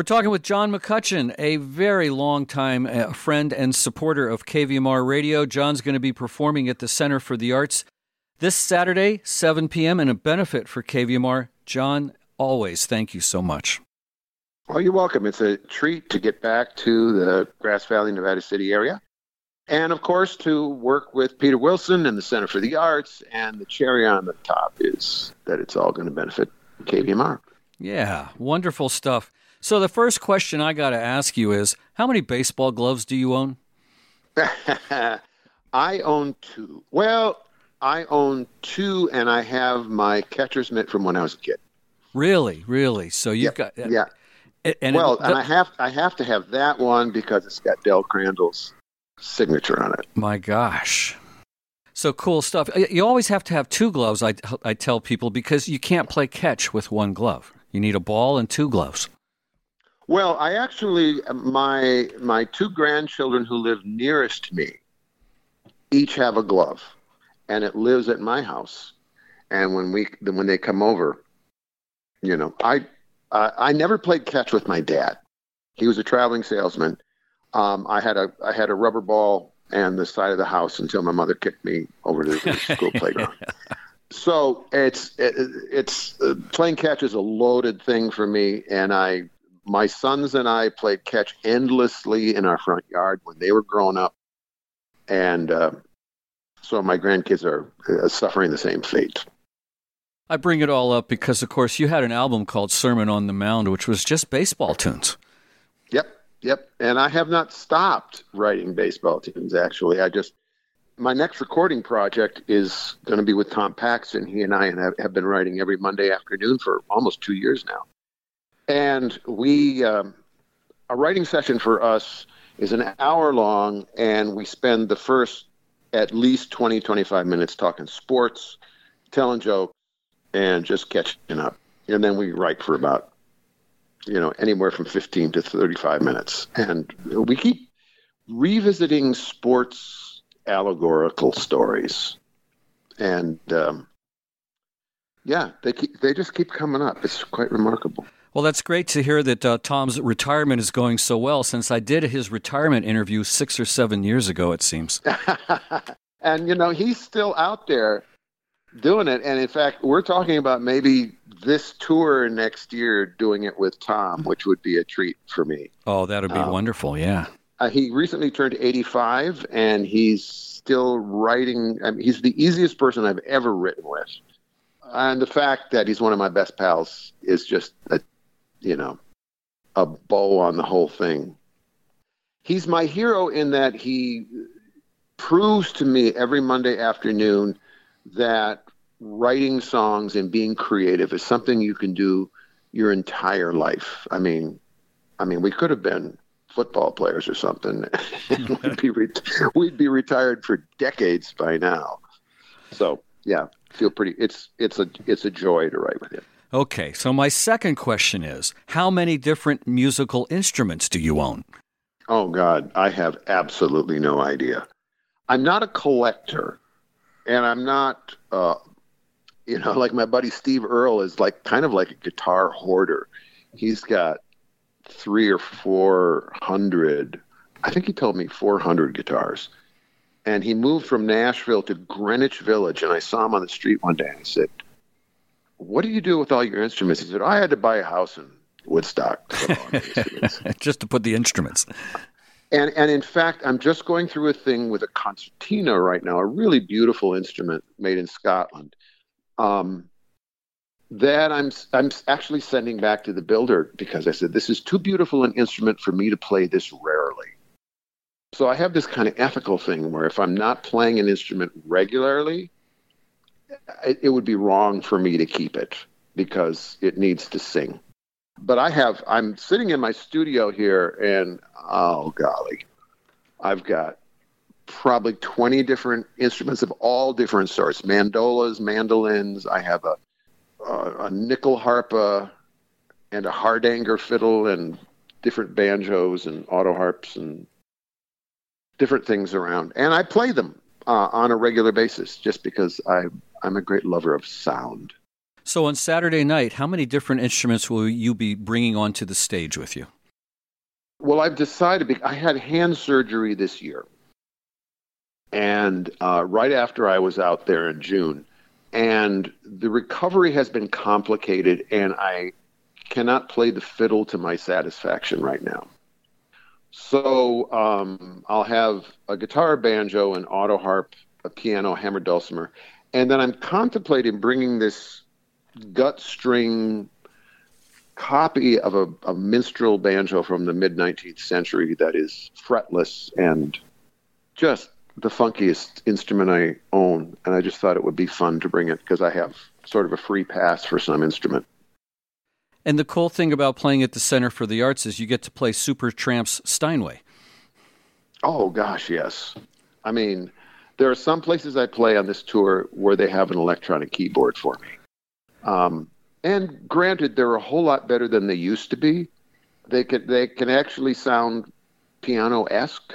We're talking with John McCutcheon, a very long-time friend and supporter of KVMR Radio. John's going to be performing at the Center for the Arts this Saturday, 7 p.m., in a benefit for KVMR. John, always, thank you so much. Well, you're welcome. It's a treat to get back to the Grass Valley, Nevada City area. And, of course, to work with Peter Wilson and the Center for the Arts. And the cherry on the top is that it's all going to benefit KVMR. Yeah, wonderful stuff. So the first question I got to ask you is, how many baseball gloves do you own? I own two. Well, I own two, and I have my catcher's mitt from when I was a kid. Really? So you've got that. Yeah. And I have to have that one because it's got Del Crandall's signature on it. My gosh. So cool stuff. You always have to have two gloves, I tell people, because you can't play catch with one glove. You need a ball and two gloves. Well, I actually, my two grandchildren who live nearest to me each have a glove, and it lives at my house. And when they come over, you know, I never played catch with my dad. He was a traveling salesman. I had a rubber ball and the side of the house until my mother kicked me over to the school playground. So it's playing catch is a loaded thing for me, and my sons and I played catch endlessly in our front yard when they were grown up. And so my grandkids are suffering the same fate. I bring it all up because, of course, you had an album called Sermon on the Mound, which was just baseball tunes. Yep. And I have not stopped writing baseball tunes, actually. My next recording project is going to be with Tom Paxton. He and I have been writing every Monday afternoon for almost 2 years now. And a writing session for us is an hour long, and we spend the first at least 20, 25 minutes talking sports, telling jokes, and just catching up. And then we write for about, anywhere from 15 to 35 minutes. And we keep revisiting sports allegorical stories. And, they just keep coming up. It's quite remarkable. Well, that's great to hear that Tom's retirement is going so well, since I did his retirement interview 6 or 7 years ago, it seems. And, he's still out there doing it. And, in fact, we're talking about maybe this tour next year doing it with Tom, which would be a treat for me. Oh, that would be wonderful, yeah. He recently turned 85, and he's still writing. I mean, he's the easiest person I've ever written with. And the fact that he's one of my best pals is just a bow on the whole thing. He's my hero in that he proves to me every Monday afternoon that writing songs and being creative is something you can do your entire life. I mean, we could have been football players or something. We'd be retired for decades by now. So, yeah, feel pretty. It's a joy to write with him. Okay, so my second question is, how many different musical instruments do you own? Oh, God, I have absolutely no idea. I'm not a collector, and I'm not, like my buddy Steve Earle is kind of like a guitar hoarder. He's got 300 or 400, I think he told me 400 guitars. And he moved from Nashville to Greenwich Village, and I saw him on the street one day, and I said, "What do you do with all your instruments?" He said, "I had to buy a house in Woodstock to put all my instruments." Just to put the instruments. And in fact, I'm just going through a thing with a concertina right now, a really beautiful instrument made in Scotland, that I'm actually sending back to the builder because I said, this is too beautiful an instrument for me to play this rarely. So I have this kind of ethical thing where if I'm not playing an instrument regularly, it would be wrong for me to keep it because it needs to sing. But I'm sitting in my studio here, and oh golly, I've got probably 20 different instruments of all different sorts: mandolas, mandolins. I have a nickel harpa and a hardanger fiddle and different banjos and auto harps and different things around. And I play them on a regular basis just because I'm a great lover of sound. So on Saturday night, how many different instruments will you be bringing onto the stage with you? Well, I've decided, I had hand surgery this year. And right after I was out there in June. And the recovery has been complicated, and I cannot play the fiddle to my satisfaction right now. So I'll have a guitar, banjo, an auto harp, a piano, hammered dulcimer. And then I'm contemplating bringing this gut string copy of a minstrel banjo from the mid-19th century that is fretless and just the funkiest instrument I own. And I just thought it would be fun to bring it because I have sort of a free pass for some instrument. And the cool thing about playing at the Center for the Arts is you get to play Supertramp's Steinway. Oh, gosh, yes. I mean, there are some places I play on this tour where they have an electronic keyboard for me. And granted, they're a whole lot better than they used to be. They can actually sound piano-esque,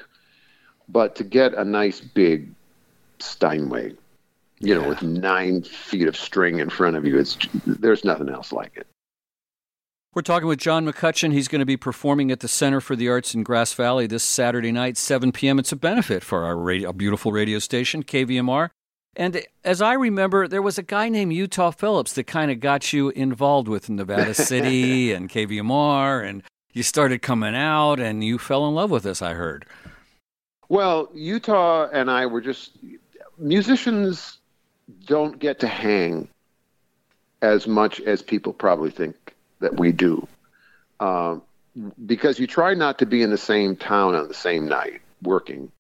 but to get a nice big Steinway, you know, with 9 feet of string in front of you, there's nothing else like it. We're talking with John McCutcheon. He's going to be performing at the Center for the Arts in Grass Valley this Saturday night, 7 p.m. It's a benefit for our beautiful radio station, KVMR. And as I remember, there was a guy named Utah Phillips that kind of got you involved with Nevada City and KVMR, and you started coming out, and you fell in love with this, I heard. Well, Utah and I were just... musicians don't get to hang as much as people probably think that we do, because you try not to be in the same town on the same night working,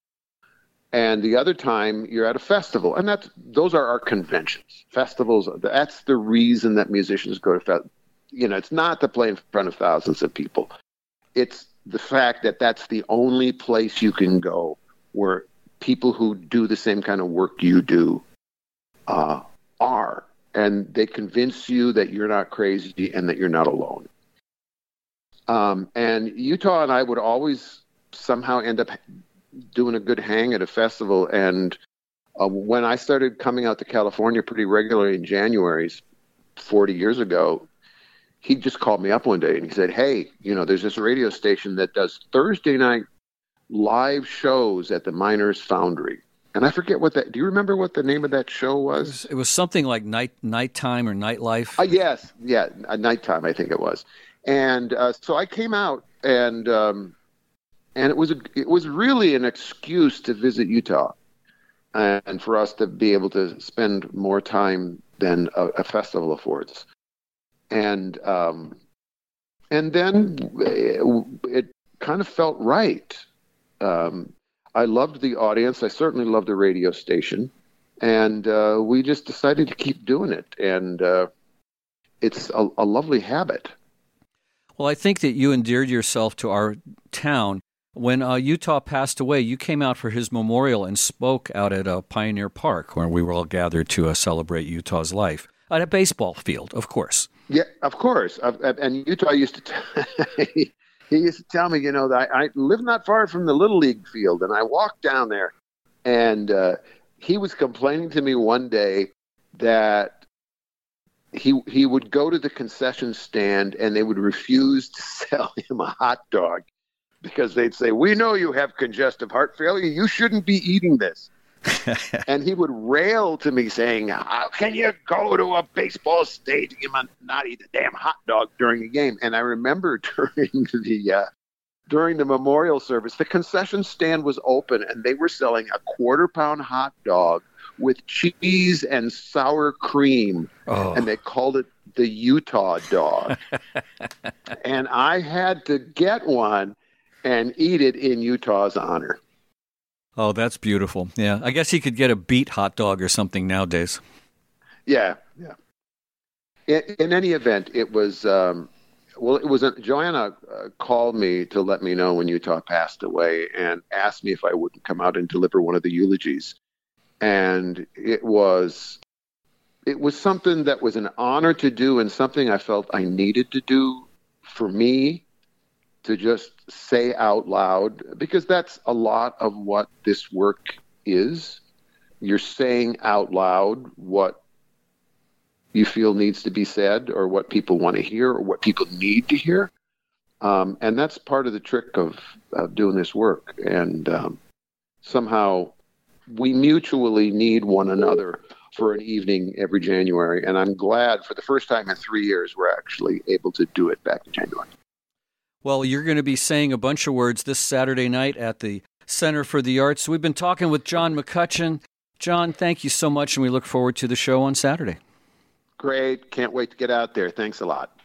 and the other time you're at a festival, and those are our conventions. Festivals, that's the reason that musicians go to festivals. You know, it's not to play in front of thousands of people. It's the fact that that's the only place you can go where people who do the same kind of work you do are. And they convince you that you're not crazy and that you're not alone. And Utah and I would always somehow end up doing a good hang at a festival. And when I started coming out to California pretty regularly in January, 40 years ago, he just called me up one day and he said, hey, you know, there's this radio station that does Thursday night live shows at the Miner's Foundry. And I forget what that... do you remember what the name of that show was? It was something like Nighttime or Nightlife. Yes. Yeah, Nighttime, I think it was. And so I came out, and it was really an excuse to visit Utah and for us to be able to spend more time than a festival affords. And then it kind of felt right. I loved the audience. I certainly loved the radio station. And we just decided to keep doing it. And it's a lovely habit. Well, I think that you endeared yourself to our town. When Utah passed away, you came out for his memorial and spoke out at Pioneer Park, where we were all gathered to celebrate Utah's life. At a baseball field, of course. Yeah, of course. And Utah used to... He used to tell me, you know, that I live not far from the Little League field, and I walked down there, and he was complaining to me one day that he would go to the concession stand, and they would refuse to sell him a hot dog because they'd say, we know you have congestive heart failure. You shouldn't be eating this. And he would rail to me saying, how can you go to a baseball stadium and not eat a damn hot dog during a game? And I remember during the memorial service, the concession stand was open, and they were selling a 1/4 pound hot dog with cheese and sour cream. Oh. And they called it the Utah dog. And I had to get one and eat it in Utah's honor. Oh, that's beautiful. Yeah, I guess he could get a beet hot dog or something nowadays. Yeah. In any event, it was Joanna called me to let me know when Utah passed away and asked me if I wouldn't come out and deliver one of the eulogies. And it was something that was an honor to do and something I felt I needed to do for me, to just say out loud, because that's a lot of what this work is. You're saying out loud what you feel needs to be said, or what people want to hear, or what people need to hear. And that's part of the trick of doing this work. And somehow we mutually need one another for an evening every January. And I'm glad for the first time in 3 years, we're actually able to do it back in January. Well, you're going to be saying a bunch of words this Saturday night at the Center for the Arts. We've been talking with John McCutcheon. John, thank you so much, and we look forward to the show on Saturday. Great. Can't wait to get out there. Thanks a lot.